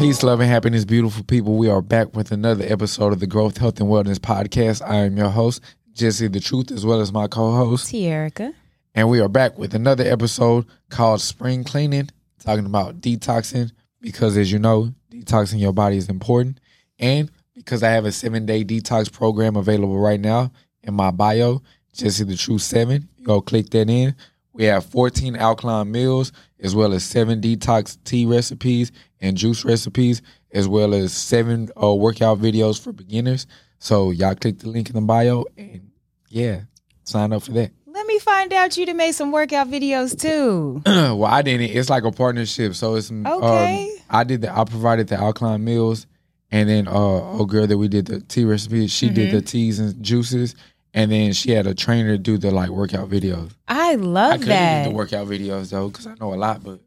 Peace, love, and happiness, beautiful people. We are back with another episode of the Growth, Health, and Wellness Podcast. I am your host, Jesse the Truth, as well as my co-host, T. Erica. And we are back with another episode called Spring Cleaning, talking about detoxing because, as you know, detoxing your body is important. And because I have a 7-day detox program available right now in my bio, Jesse the Truth 7. Go click that in. We have 14 alkaline meals, as well as 7 detox tea recipes and juice recipes, as well as 7 workout videos for beginners. So y'all click the link in the bio and, yeah, sign up for that. Let me find out you done made some workout videos, too. Well, I didn't. It's like a partnership. So it's okay. I provided the alkaline meals, and then girl that we did the tea recipes, she did the teas and juices. And then she had a trainer do the workout videos. I love that. I couldn't do the workout videos though, because I know a lot, but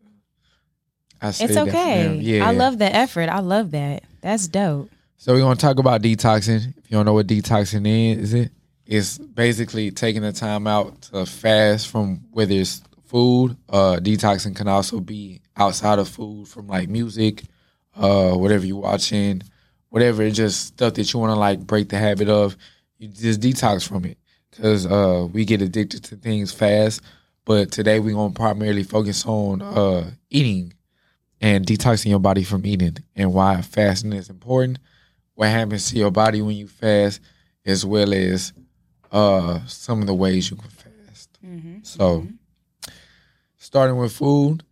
I said it's okay. Yeah. I love the effort. I love that. That's dope. So we're gonna talk about detoxing. If you don't know what detoxing is, it's basically taking the time out to fast from whether it's food. Detoxing can also be outside of food, from music, whatever you're watching, whatever. It's just stuff that you want to break the habit of. You just detox from it, because we get addicted to things fast. But today we're going to primarily focus on eating and detoxing your body from eating, and why fasting is important, what happens to your body when you fast, as well as some of the ways you can fast. Starting with food,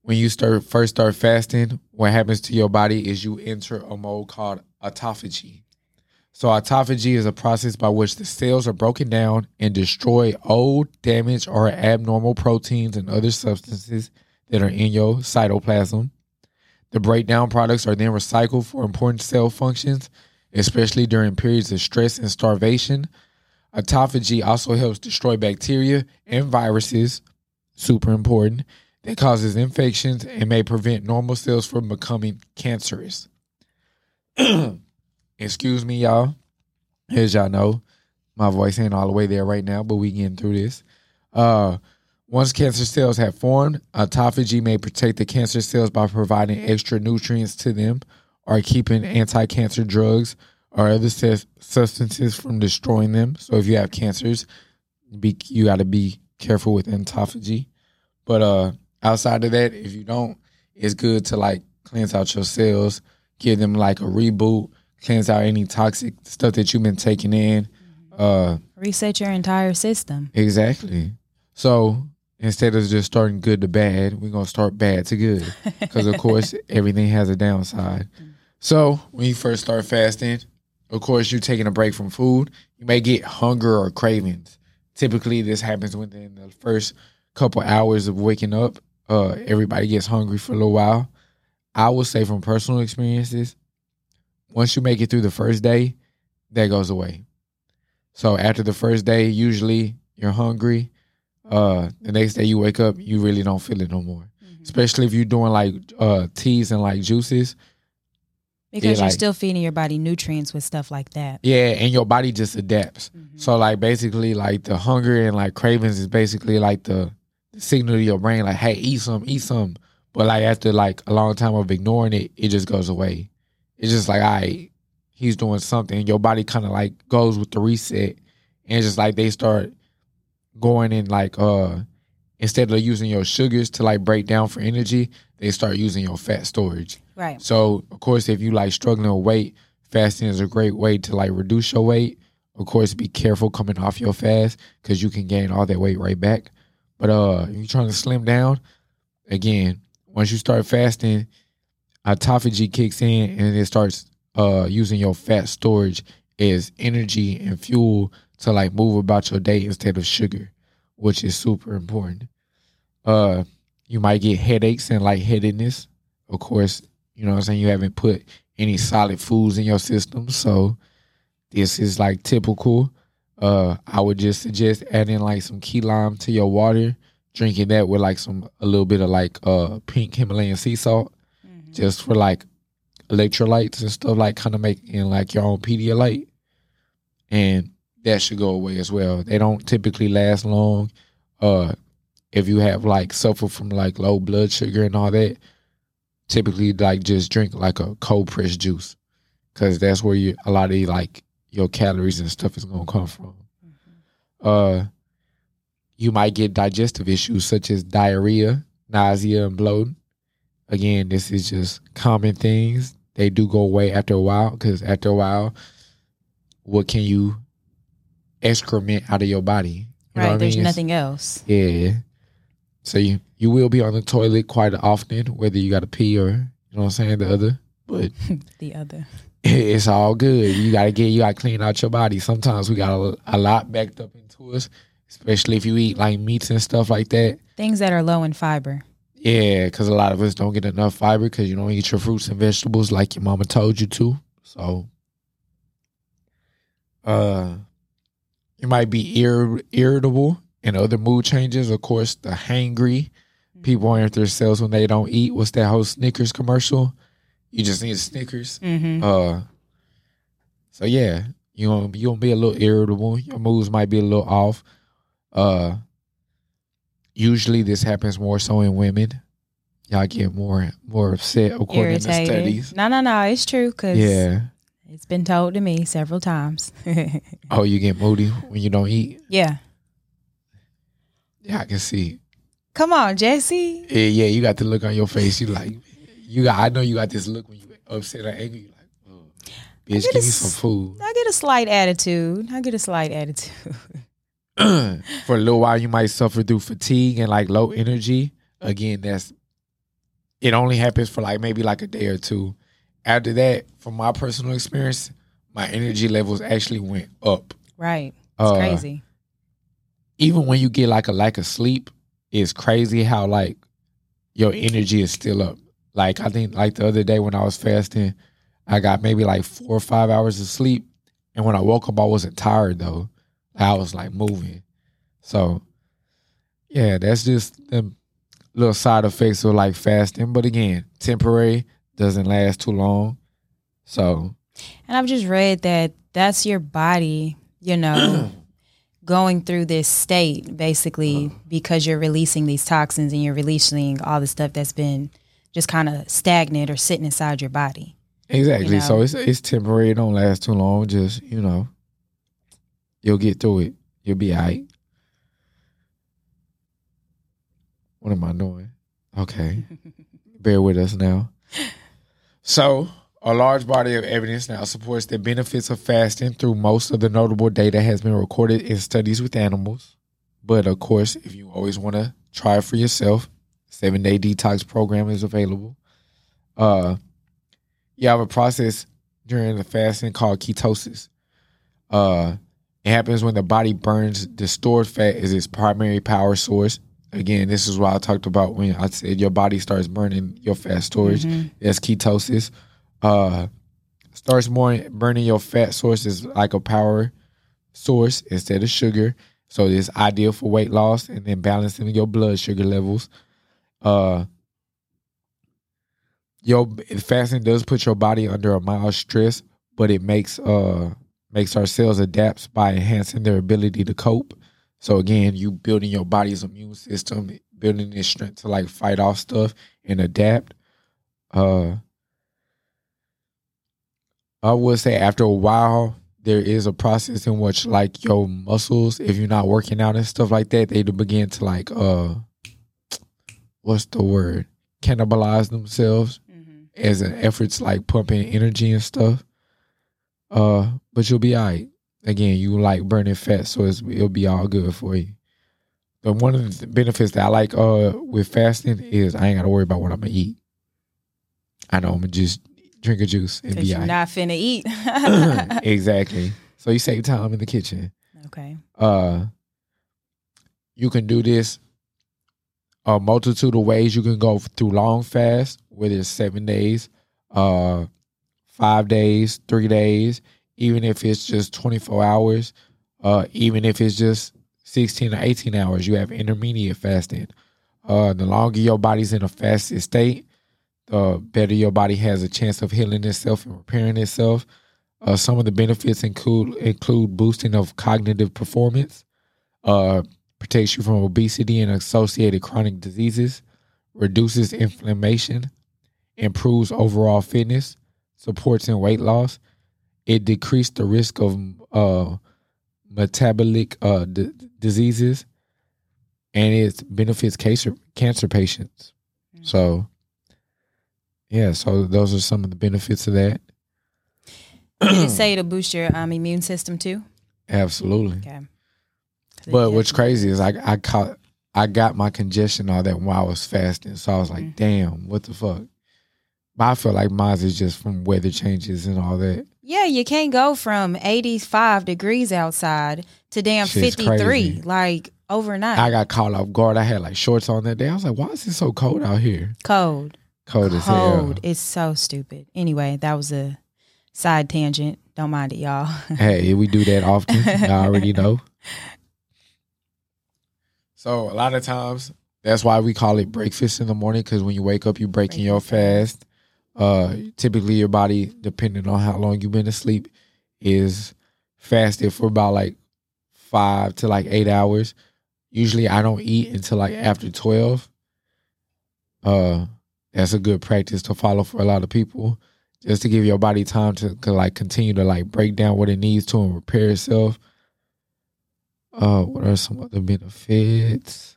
when you first start fasting, what happens to your body is you enter a mode called autophagy. So autophagy is a process by which the cells are broken down and destroy old, damaged, or abnormal proteins and other substances that are in your cytoplasm. The breakdown products are then recycled for important cell functions, especially during periods of stress and starvation. Autophagy also helps destroy bacteria and viruses, super important, that causes infections and may prevent normal cells from becoming cancerous. Excuse me, y'all. As y'all know, my voice ain't all the way there right now, but we getting through this. Once cancer cells have formed, autophagy may protect the cancer cells by providing extra nutrients to them, or keeping anti-cancer drugs or other substances from destroying them. So if you have cancers, you got to be careful with autophagy. But outside of that, if you don't, it's good to cleanse out your cells, give them a reboot. Cleanse out any toxic stuff that you've been taking in. Reset your entire system. Exactly. So instead of just starting good to bad, we're going to start bad to good. Because, of course, everything has a downside. So when you first start fasting, of course, you're taking a break from food. You may get hunger or cravings. Typically, this happens within the first couple hours of waking up. Everybody gets hungry for a little while. I will say, from personal experiences, once you make it through the first day, that goes away. So after the first day, usually you're hungry. The next day you wake up, you really don't feel it no more. Mm-hmm. Especially if you're doing teas and juices. Because you're still feeding your body nutrients with stuff like that. Yeah, and your body just adapts. Mm-hmm. So basically the hunger and cravings is basically the signal to your brain, hey, eat something. But after a long time of ignoring it, it just goes away. It's just he's doing something. Your body kind of goes with the reset, and it's just they start going in instead of using your sugars to break down for energy, they start using your fat storage. Right. So of course, if you struggling with weight, fasting is a great way to reduce your weight. Of course, be careful coming off your fast, because you can gain all that weight right back. But if you're trying to slim down, again, once you start fasting, autophagy kicks in, and it starts using your fat storage as energy and fuel to move about your day instead of sugar, which is super important. You might get headaches and lightheadedness. Of course, you know what I'm saying, you haven't put any solid foods in your system, so this is typical. I would just suggest adding some key lime to your water, drinking that with a little bit of pink Himalayan sea salt. Just for electrolytes and stuff, kind of making your own Pedialyte. And that should go away as well. They don't typically last long. If you have suffer from low blood sugar and all that, typically like just drink like a cold pressed juice, because that's where you a lot of like your calories and stuff is gonna come from. Mm-hmm. You might get digestive issues such as diarrhea, nausea, and bloating. Again, this is just common things. They do go away after a while, because after a while, what can you excrement out of your body? You right, there's nothing else. Yeah. So you will be on the toilet quite often, whether you got to pee or, the other. But the other. It's all good. You got to clean out your body. Sometimes we got a lot backed up into us, especially if you eat like meats and stuff like that. Things that are low in fiber. Yeah, because a lot of us don't get enough fiber because you don't eat your fruits and vegetables like your mama told you to. So you might be irritable and other mood changes. Of course, the hangry. People aren't themselves when they don't eat. What's that whole Snickers commercial? You just need Snickers. Mm-hmm. So, yeah, you'll be a little irritable. Your moods might be a little off. Usually this happens more so in women. Y'all get more upset according irritated. To studies. No, it's true because it's been told to me several times. Oh, you get moody when you don't eat? Yeah. Yeah, I can see. Come on, Jesse. Yeah, you got the look on your face. You like, I know you got this look when you're upset or angry. You're like, oh, bitch, give me some food. I get a slight attitude. For a little while, you might suffer through fatigue and like low energy. Again, it only happens for like maybe like a day or two. After that, from my personal experience, my energy levels actually went up. Right. It's crazy. Even when you get like a lack of sleep, it's crazy how like your energy is still up. Like I think like the other day when I was fasting, I got maybe like 4 or 5 hours of sleep. And when I woke up, I wasn't tired though. I was like moving. So yeah, that's just the little side effects of like fasting. But again, temporary, doesn't last too long. So. And I've just read that that's your body, going through this state basically because you're releasing these toxins and you're releasing all the stuff that's been just kind of stagnant or sitting inside your body. Exactly. So it's temporary. It don't last too long. Just, you'll get through it. You'll be all right. What am I doing? Okay. Bear with us now. So, a large body of evidence now supports the benefits of fasting through most of the notable data has been recorded in studies with animals. But, of course, if you always want to try it for yourself, 7-day detox program is available. You have a process during the fasting called ketosis. It happens when the body burns the stored fat as its primary power source. Again, this is what I talked about when I said your body starts burning your fat storage. Mm-hmm. That's ketosis. Starts more burning your fat source as like a power source instead of sugar. So it's ideal for weight loss and then balancing your blood sugar levels. Your fasting does put your body under a mild stress, but it makes our cells adapt by enhancing their ability to cope. So again, you building your body's immune system, building its strength to like fight off stuff and adapt. I would say after a while, there is a process in which like your muscles, if you're not working out and stuff like that, they do begin to like, cannibalize themselves as an effort to like pumping energy and stuff. But you'll be all right. Again, you like burning fat, so it'll be all good for you. But one of the benefits that I like with fasting is I ain't got to worry about what I'm going to eat. I know I'm going to just drink a juice and be all right. Because you're not finna eat. Exactly. So you save time in the kitchen. Okay. You can do this a multitude of ways. You can go through long fast, whether it's 7 days, 5 days, 3 days, even if it's just 24 hours, even if it's just 16 or 18 hours, you have intermediate fasting. The longer your body's in a fasted state, the better your body has a chance of healing itself and repairing itself. Some of the benefits include boosting of cognitive performance, protects you from obesity and associated chronic diseases, reduces inflammation, improves overall fitness, supports in weight loss. It decreased the risk of metabolic diseases, and it benefits cancer patients. Mm-hmm. So, yeah, so those are some of the benefits of that. Would you say it'll boost your immune system too? Absolutely. Okay. But what's crazy is I got my congestion all that while I was fasting. So I was like, damn, what the fuck? But I feel like mine is just from weather changes and all that. Yeah, you can't go from 85 degrees outside to damn 53 crazy. Like overnight. I got caught off guard. I had like shorts on that day. I was like, why is it so cold out here? Cold as hell. Cold. It's so stupid. Anyway, that was a side tangent. Don't mind it, y'all. Hey, we do that often. I already know. So a lot of times, that's why we call it breakfast in the morning, because when you wake up, you're breaking your fast. Typically, your body, depending on how long you've been asleep, is fasted for about like 5 to like 8 hours. Usually, I don't eat until like after 12. That's a good practice to follow for a lot of people, just to give your body time to like continue to like break down what it needs to and repair itself. What are some other benefits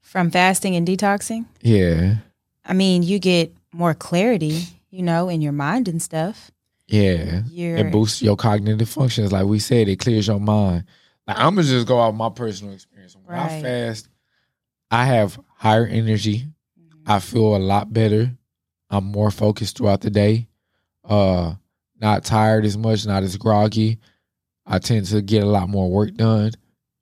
from fasting and detoxing? Yeah. I mean, you get more clarity, you know, in your mind and stuff. Yeah. It boosts your cognitive functions. Like we said, it clears your mind. Like, I'm going to just go out with my personal experience. When I fast, I have higher energy. Mm-hmm. I feel a lot better. I'm more focused throughout the day. Not tired as much, not as groggy. I tend to get a lot more work done.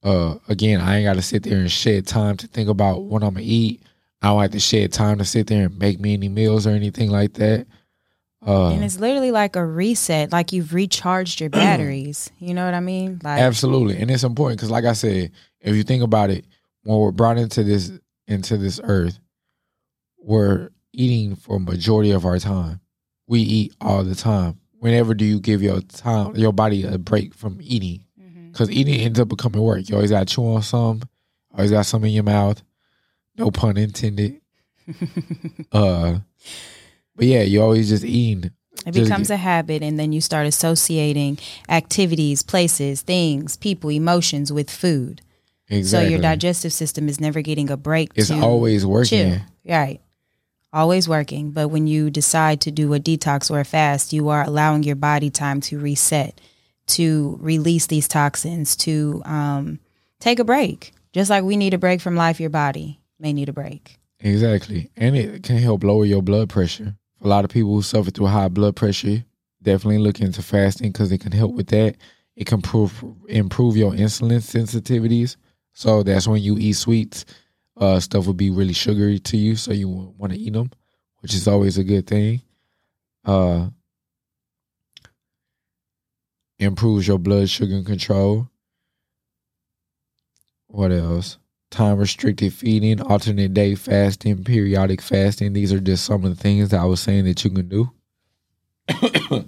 Again, I ain't got to sit there and shed time to think about what I'm going to eat. I don't have to shed time to sit there and make me any meals or anything like that. And it's literally like a reset, like you've recharged your batteries. You know what I mean? Like, absolutely. And it's important because, like I said, if you think about it, when we're brought into this earth, we're eating for a majority of our time. We eat all the time. Whenever do you give your body a break from eating? Because eating ends up becoming work. You always got to chew on some. Always got some in your mouth. No pun intended. But yeah, you're always just eating. It becomes a habit, and then you start associating activities, places, things, people, emotions with food. Exactly. So your digestive system is never getting a break. It's always working. Chill. Right. Always working, but when you decide to do a detox or a fast, you are allowing your body time to reset, to release these toxins, to take a break. Just like we need a break from life, your body may need a break. Exactly, and it can help lower your blood pressure. For a lot of people who suffer through high blood pressure, definitely look into fasting because it can help with that. It can improve your insulin sensitivities, so that's when you eat sweets. Stuff would be really sugary to you, so you want to eat them, which is always a good thing. Improves your blood sugar control. What else? Time-restricted feeding, alternate day fasting, periodic fasting. These are just some of the things that I was saying that you can do.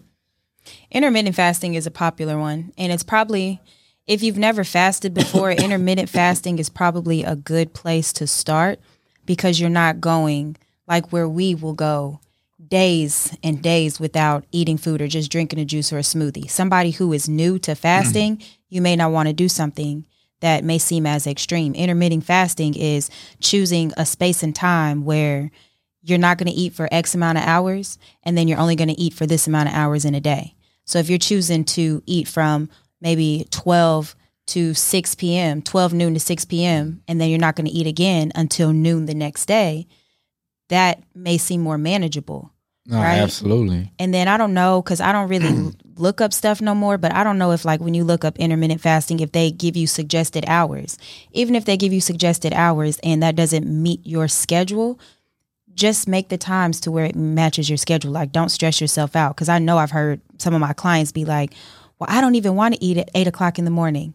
Intermittent fasting is a popular one, and it's probably... if you've never fasted before, intermittent fasting is probably a good place to start because you're not going like where we will go days and days without eating food or just drinking a juice or a smoothie. Somebody who is new to fasting, you may not want to do something that may seem as extreme. Intermittent fasting is choosing a space and time where you're not going to eat for X amount of hours, and then you're only going to eat for this amount of hours in a day. So if you're choosing to eat from maybe 12 to 6 p.m., 12 noon to 6 p.m., and then you're not going to eat again until noon the next day, that may seem more manageable. No, right? Absolutely. And then I don't know, because I don't really look up stuff no more, but I don't know if like when you look up intermittent fasting, if they give you suggested hours. Even if they give you suggested hours and that doesn't meet your schedule, just make the times to where it matches your schedule. Like, don't stress yourself out, because I know I've heard some of my clients be like, well, I don't even want to eat at 8 o'clock in the morning.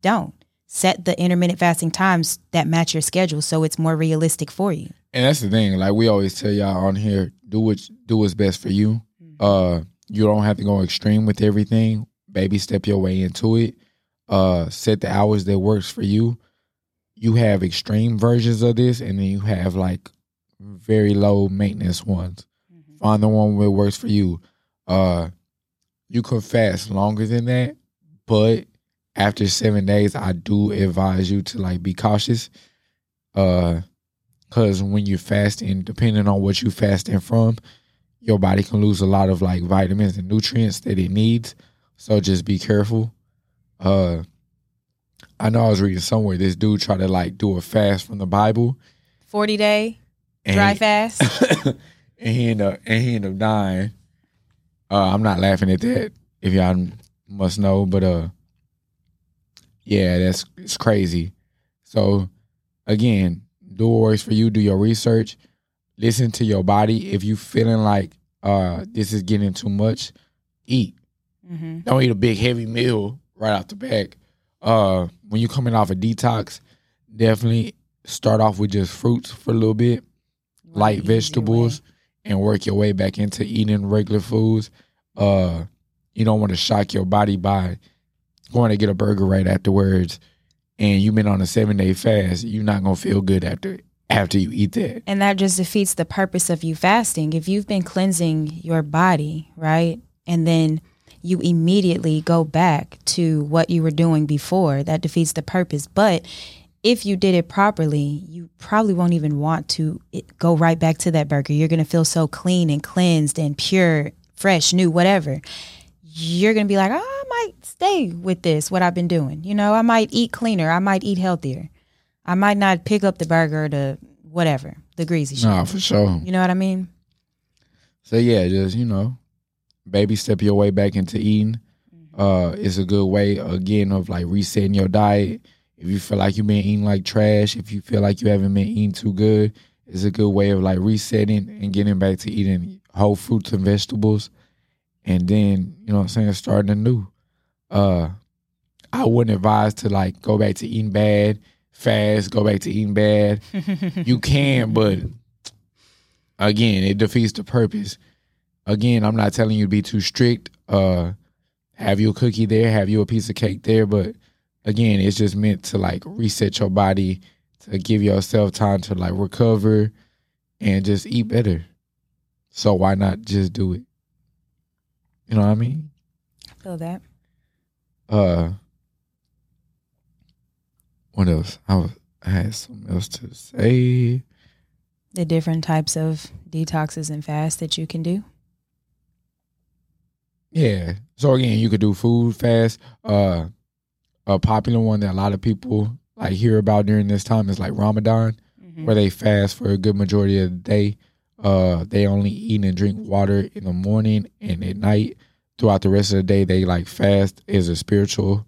Don't set the intermittent fasting times that match your schedule, so it's more realistic for you. And that's the thing. Like we always tell y'all on here, do what's best for you. You don't have to go extreme with everything. Baby step your way into it. Set the hours that works for you. You have extreme versions of this, and then you have like very low maintenance ones. Mm-hmm. Find the one that works for you. You could fast longer than that, but after 7 days, I do advise you to be cautious. Because when you're fasting, depending on what you're fasting from, your body can lose a lot of vitamins and nutrients that it needs. So just be careful. I know I was reading somewhere this dude tried to do a fast from the Bible, 40-day dry fast, and he ended up dying. I'm not laughing at that, if y'all must know, but yeah, it's crazy. So again, do what works for you. Do your research. Listen to your body. If you feeling this is getting too much, eat. Mm-hmm. Don't eat a big heavy meal right off the back. When you're coming off a detox, definitely start off with just fruits for a little bit, light vegetables, and work your way back into eating regular foods. You don't want to shock your body by going to get a burger right afterwards, and you've been on a 7-day fast. You're not going to feel good after you eat that. And that just defeats the purpose of you fasting. If you've been cleansing your body, right, and then you immediately go back to what you were doing before, that defeats the purpose. But if you did it properly, you probably won't even want to go right back to that burger. You're going to feel so clean and cleansed and pure, fresh, new, whatever. You're going to be like, I might stay with this, what I've been doing. I might eat cleaner. I might eat healthier. I might not pick up the burger, the whatever, the greasy shit. No, for sure. You know what I mean? So, yeah, just, baby step your way back into eating. It's a good way, again, of resetting your diet. If you feel like you've been eating like trash, if you feel like you haven't been eating too good, it's a good way of resetting and getting back to eating whole fruits and vegetables. And then, starting anew. I wouldn't advise to go back to eating bad, fast, go back to eating bad. You can, but again, it defeats the purpose. Again, I'm not telling you to be too strict. Have you a cookie there, have you a piece of cake there. But again, it's just meant to reset your body, to give yourself time to recover and just eat better. So why not just do it? You know what I mean? I feel that. What else? I had something else to say. The different types of detoxes and fasts that you can do. Yeah. So again, you could do food fast. A popular one that a lot of people hear about during this time is Ramadan, mm-hmm. where they fast for a good majority of the day. They only eat and drink water in the morning and at night. Throughout the rest of the day, they fast as a spiritual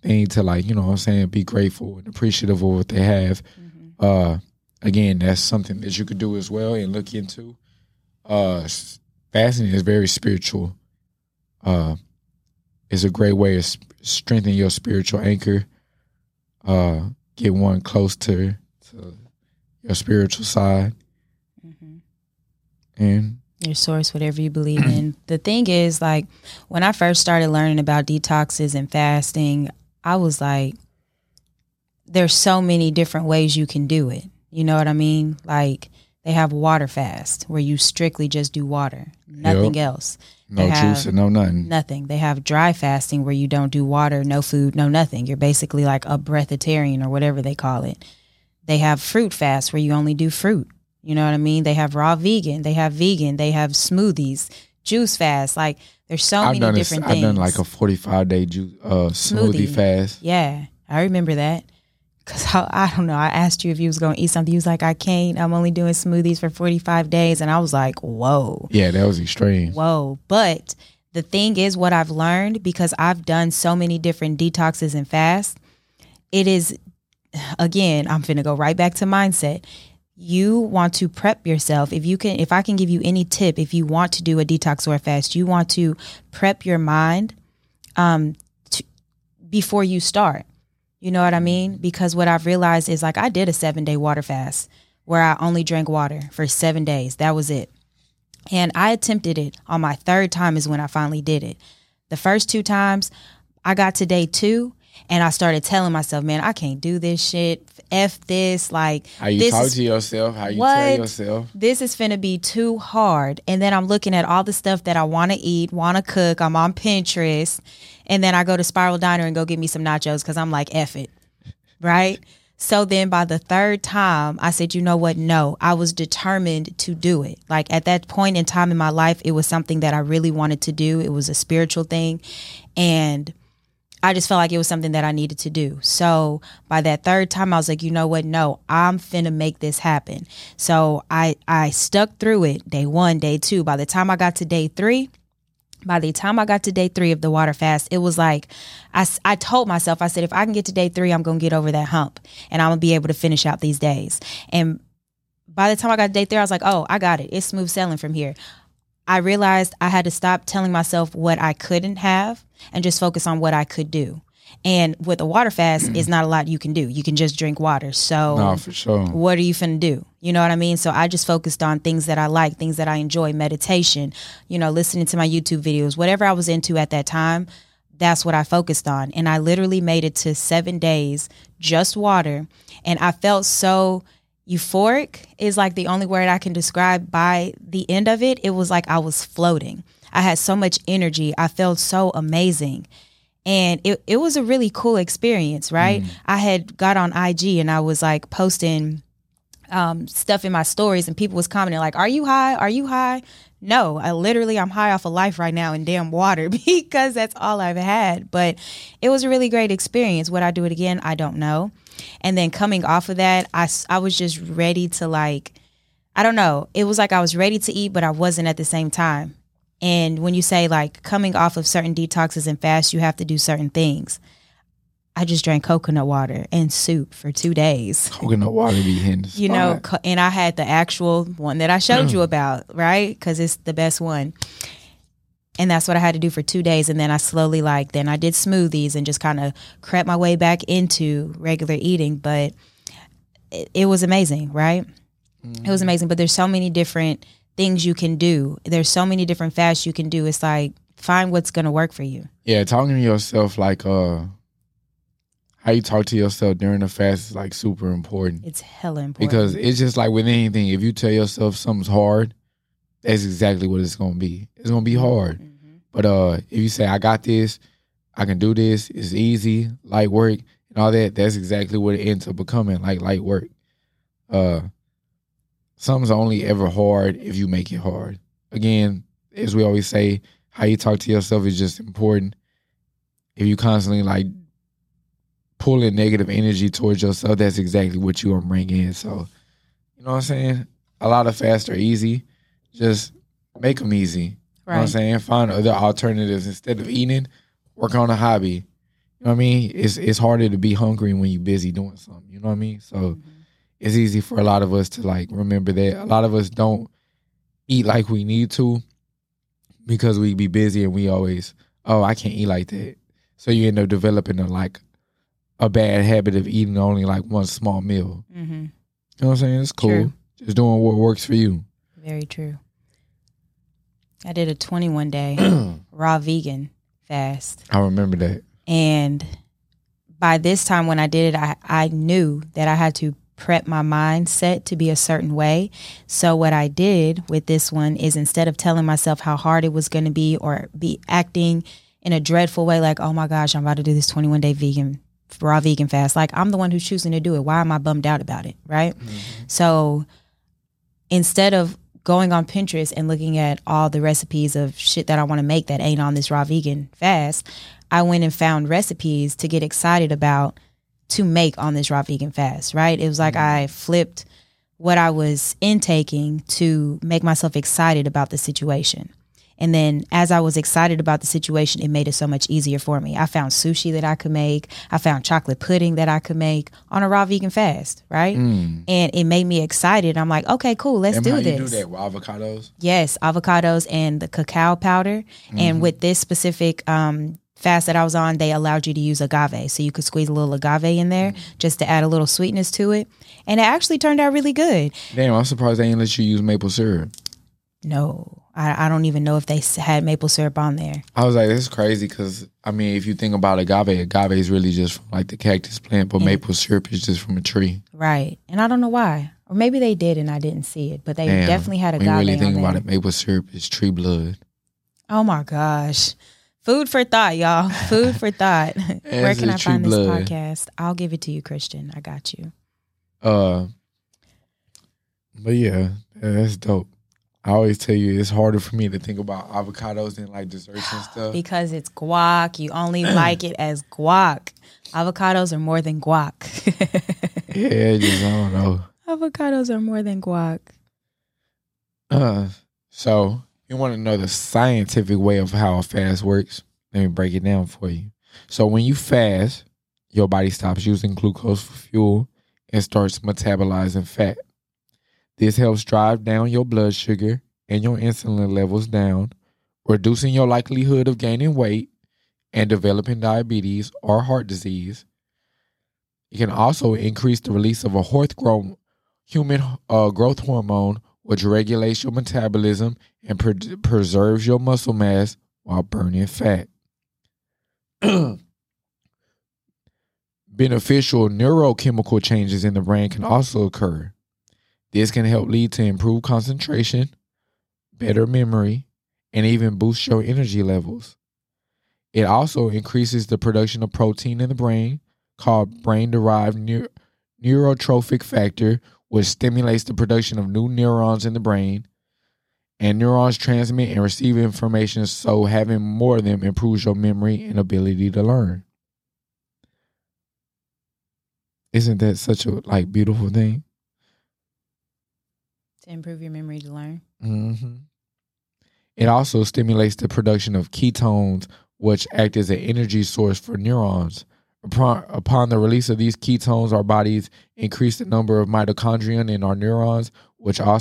thing to be grateful and appreciative of what they have. Mm-hmm. Again, that's something that you could do as well and look into. Fasting is very spiritual. It's a great way to strengthen your spiritual anchor. Get one closer to your spiritual side. And your source, whatever you believe in. The thing is, when I first started learning about detoxes and fasting, I was like, there's so many different ways you can do it. You know what I mean? They have water fast, where you strictly just do water, nothing else. No juice and no nothing. Nothing. They have dry fasting, where you don't do water, no food, no nothing. You're basically a breatharian or whatever they call it. They have fruit fast, where you only do fruit. You know what I mean? They have raw vegan. They have vegan. They have smoothies, juice fast. There's so many different things. I've done a 45-day juice smoothie fast. Yeah, I remember that. Because I don't know. I asked you if you was going to eat something. You was like, I can't. I'm only doing smoothies for 45 days. And I was like, whoa. Yeah, that was extreme. Whoa. But the thing is, what I've learned, because I've done so many different detoxes and fasts, it is, again, I'm finna go right back to mindset. You want to prep yourself. If I can give you any tip, if you want to do a detox or a fast, you want to prep your mind before you start. You know what I mean? Because what I've realized is I did a 7-day water fast where I only drank water for 7 days. That was it. And I attempted it on my third time is when I finally did it. The first two times I got to day 2 And I started telling myself, man, I can't do this shit. F this. Like, how you talk to yourself, how you tell yourself. This is finna be too hard. And then I'm looking at all the stuff that I want to eat, want to cook. I'm on Pinterest. And then I go to Spiral Diner and go get me some nachos because I'm like, F it. Right? So then by the third time, I said, you know what? No, I was determined to do it. Like at that point in time in my life, it was something that I really wanted to do. It was a spiritual thing. And I just felt like it was something that I needed to do. So by that third time, I was like, you know what? No, I'm finna make this happen. So I stuck through it day one, day two. By the time I got to day three of the water fast, it was like I told myself, I said, if I can get to day three, I'm going to get over that hump and I'm going to be able to finish out these days. And by the time I got to day three, I was like, oh, I got it. It's smooth sailing from here. I realized I had to stop telling myself what I couldn't have and just focus on what I could do. And with a water fast, it's not a lot you can do. You can just drink water. So no, for sure. What are you finna do? You know what I mean? So I just focused on things that I like, things that I enjoy, meditation, you know, listening to my YouTube videos, whatever I was into at that time. That's what I focused on. And I literally made it to 7 days, just water. And I felt so euphoric is like the only word I can describe. By the end of it, it was like I was floating. I had so much energy. I felt so amazing. And it was a really cool experience, right? I had got on IG and I was like posting stuff in my stories and people was commenting like, are you high? Are you high? No, I'm high off of life right now and damn water because that's all I've had. But it was a really great experience. Would I do it again? I don't know. And then coming off of that, I was just ready to like, I don't know. It was like I was ready to eat, but I wasn't at the same time. And when you say like coming off of certain detoxes and fasts, you have to do certain things. I just drank coconut water and soup for 2 days. Coconut water be hitting the spot. You know, and I had the actual one that I showed you about, right? Because it's the best one. And that's what I had to do for 2 days. And then I slowly then I did smoothies and just kind of crept my way back into regular eating. But it was amazing, right? It was amazing. But there's so many different things you can do. There's so many different fasts you can do. It's like, find what's going to work for you. Yeah, talking to yourself like how you talk to yourself during the fast is like super important. It's hella important. Because it's just like with anything, if you tell yourself something's hard, that's exactly what it's going to be. It's going to be hard. Mm-hmm. But if you say, I got this, I can do this, it's easy, light work, and all that, that's exactly what it ends up becoming, like light work. Something's only ever hard if you make it hard. Again, as we always say, how you talk to yourself is just important. If you constantly like pulling negative energy towards yourself, that's exactly what you are bringing in. So, you know what I'm saying? A lot of fasts are easy. Just make them easy. Right. You know what I'm saying? Find other alternatives. Instead of eating, work on a hobby. You know what I mean? It's harder to be hungry when you're busy doing something. You know what I mean? So it's easy for a lot of us to like remember that. A lot of us don't eat like we need to because we be busy and we always, I can't eat like that. So you end up developing a bad habit of eating only like one small meal. Mm-hmm. You know what I'm saying? It's cool. True. Just doing what works for you. Very true. I did a 21-day raw vegan fast. I remember that. And by this time when I did it, I knew that I had to prep my mindset to be a certain way. So what I did with this one is instead of telling myself how hard it was going to be or be acting in a dreadful way like, oh my gosh, I'm about to do this 21-day raw vegan fast. Like I'm the one who's choosing to do it. Why am I bummed out about it? Right? Mm-hmm. So instead of going on Pinterest and looking at all the recipes of shit that I want to make that ain't on this raw vegan fast, I went and found recipes to get excited about to make on this raw vegan fast, right? It was like I flipped what I was intaking to make myself excited about the situation. And then as I was excited about the situation, it made it so much easier for me. I found sushi that I could make. I found chocolate pudding that I could make on a raw vegan fast, right? And it made me excited. I'm like, okay, cool, let's do this. You do that with avocados? Yes, avocados and the cacao powder. Mm-hmm. And with this specific fast that I was on, they allowed you to use agave. So you could squeeze a little agave in there just to add a little sweetness to it. And it actually turned out really good. Damn, I'm surprised they didn't let you use maple syrup. No. I don't even know if they had maple syrup on there. I was like, this is crazy because, I mean, if you think about agave is really just from, like, the cactus plant, but maple syrup is just from a tree. Right. And I don't know why. Or maybe they did and I didn't see it, but they definitely had agave on there. When you really think about it, maple syrup is tree blood. Oh, my gosh. Food for thought, y'all. Food for thought. Where can I find this podcast? I'll give it to you, Christian. I got you. But, yeah, that's dope. I always tell you it's harder for me to think about avocados than like desserts and stuff. Because it's guac. You only like it as guac. Avocados are more than guac. Yeah, just I don't know. Avocados are more than guac. So you want to know the scientific way of how a fast works? Let me break it down for you. So when you fast, your body stops using glucose for fuel and starts metabolizing fat. This helps drive down your blood sugar and your insulin levels down, reducing your likelihood of gaining weight and developing diabetes or heart disease. It can also increase the release of a human growth hormone, which regulates your metabolism and preserves your muscle mass while burning fat. Beneficial neurochemical changes in the brain can also occur. This can help lead to improved concentration, better memory, and even boost your energy levels. It also increases the production of protein in the brain called brain-derived neurotrophic factor, which stimulates the production of new neurons in the brain. And neurons transmit and receive information, so having more of them improves your memory and ability to learn. Isn't that such a beautiful thing? To improve your memory to learn. Mm-hmm. It also stimulates the production of ketones, which act as an energy source for neurons. Upon the release of these ketones, our bodies increase the number of mitochondria in our neurons, which are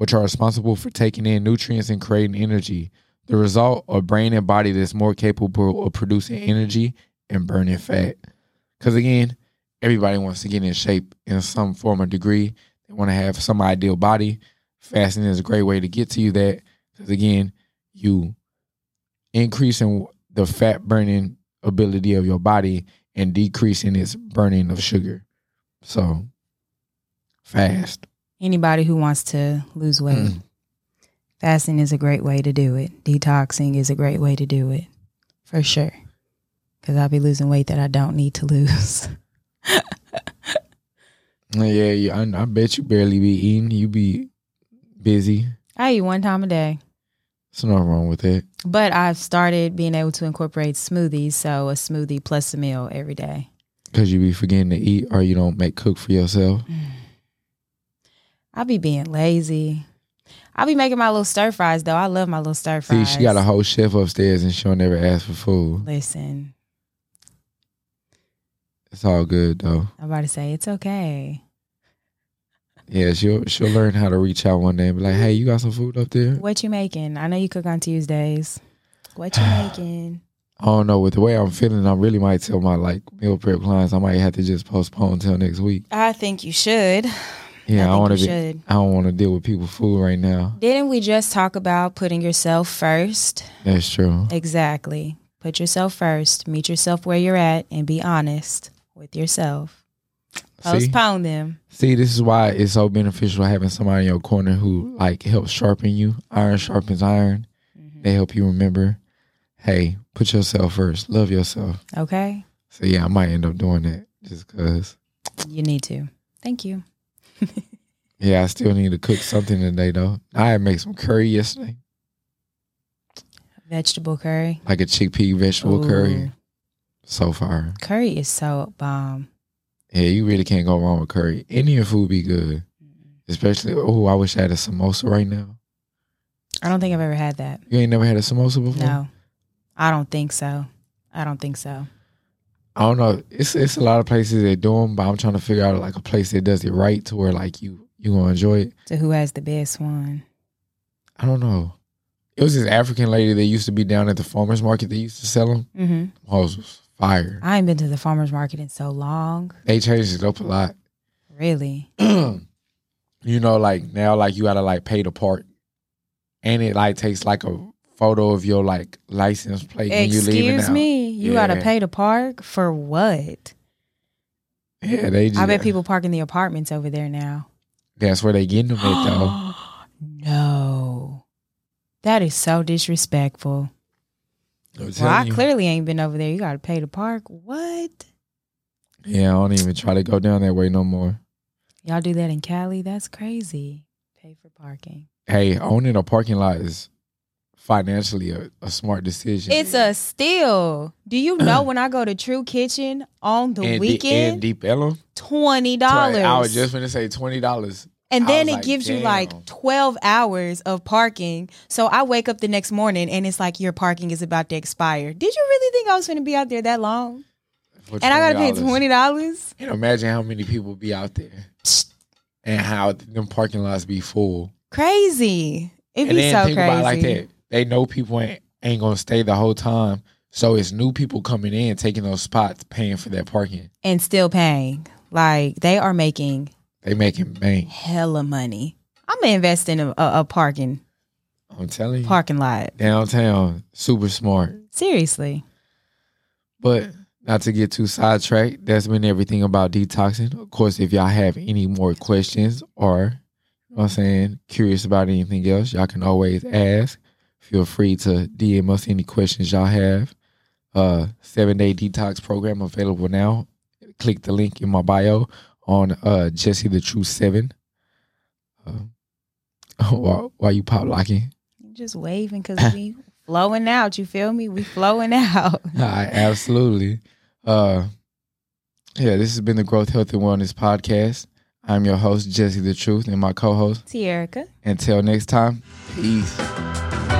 responsible for taking in nutrients and creating energy. The result, a brain and body that's more capable of producing energy and burning fat. Because again, everybody wants to get in shape in some form or degree. They want to have some ideal body. Fasting is a great way to get to you that, because again, you increasing the fat burning ability of your body and decreasing its burning of sugar. So fast. Anybody who wants to lose weight, fasting is a great way to do it. Detoxing is a great way to do it, for sure. Because I'll be losing weight that I don't need to lose. Yeah, I bet you barely be eating. You be busy. I eat one time a day. There's nothing wrong with that. But I've started being able to incorporate smoothies, so a smoothie plus a meal every day. Because you be forgetting to eat or you don't cook for yourself? I be being lazy. I be making my little stir fries, though. I love my little stir fries. See, she got a whole chef upstairs and she'll never ask for food. Listen. It's all good, though. I'm about to say, it's okay. Yeah, she'll learn how to reach out one day and be like, hey, you got some food up there? What you making? I know you cook on Tuesdays. What you making? I don't know. With the way I'm feeling, I really might tell my meal prep clients I might have to just postpone until next week. I think you should. Yeah, I don't want to deal with people's food right now. Didn't we just talk about putting yourself first? That's true. Exactly. Put yourself first. Meet yourself where you're at and be honest with yourself. Postpone them. See, this is why it's so beneficial having somebody in your corner who helps sharpen you. Iron sharpens iron. Mm-hmm. They help you remember, hey, put yourself first. Love yourself. Okay. So yeah, I might end up doing that just because. You need to. Thank you. Yeah, I still need to cook something today though. I had made some curry yesterday. Vegetable curry. Like a chickpea vegetable curry. So far. Curry is so bomb. Yeah, you really can't go wrong with curry. Indian food be good. Especially, I wish I had a samosa right now. I don't think I've ever had that. You ain't never had a samosa before? No. I don't think so. I don't know. It's a lot of places that do them, but I'm trying to figure out a place that does it right to where you going to enjoy it. So who has the best one? I don't know. It was this African lady that used to be down at the farmer's market that used to sell them. Mm-hmm. Houses. Fire. I ain't been to the farmer's market in so long. They changed it up a lot. Really? You know, now you gotta pay to park and it like takes like a photo of your like license plate when you leaving out. Excuse me, you gotta pay to park for what? Yeah, they just, I bet people park in the apartments over there now. That's where they getting them at though. No, that is so disrespectful. Well, I clearly ain't been over there. You gotta pay to park. What? Yeah, I don't even try to go down that way no more. Y'all do that in Cali? That's crazy. Pay for parking. Hey, owning a parking lot is financially a smart decision. It's a steal. Do you know when I go to True Kitchen on the weekend? Deep Ellum? $20. I was just going to say $20. And then it gives you like 12 hours of parking. So I wake up the next morning and it's like your parking is about to expire. Did you really think I was going to be out there that long? And I got to pay $20? And imagine how many people be out there and how them parking lots be full. Crazy. It be so crazy. About it like that. They know people ain't going to stay the whole time. So it's new people coming in, taking those spots, paying for that parking. And still paying. Like, they are making... They making bank. Hella money. I'm going to invest in a parking. I'm telling you. Parking lot. Downtown. Super smart. Seriously. But... Not to get too sidetracked, that's been everything about detoxing. Of course, if y'all have any more questions or, you know what I'm saying, curious about anything else, y'all can always ask. Feel free to DM us any questions y'all have. 7-day detox program available now. Click the link in my bio on Jesse the Truth 7. Why you pop locking? I'm just waving because we flowing out. You feel me? We flowing out. Absolutely. Yeah, this has been the Growth, Health, and Wellness Podcast. I'm your host, Jesse the Truth, and my co-host, T. Erica. Until next time, peace.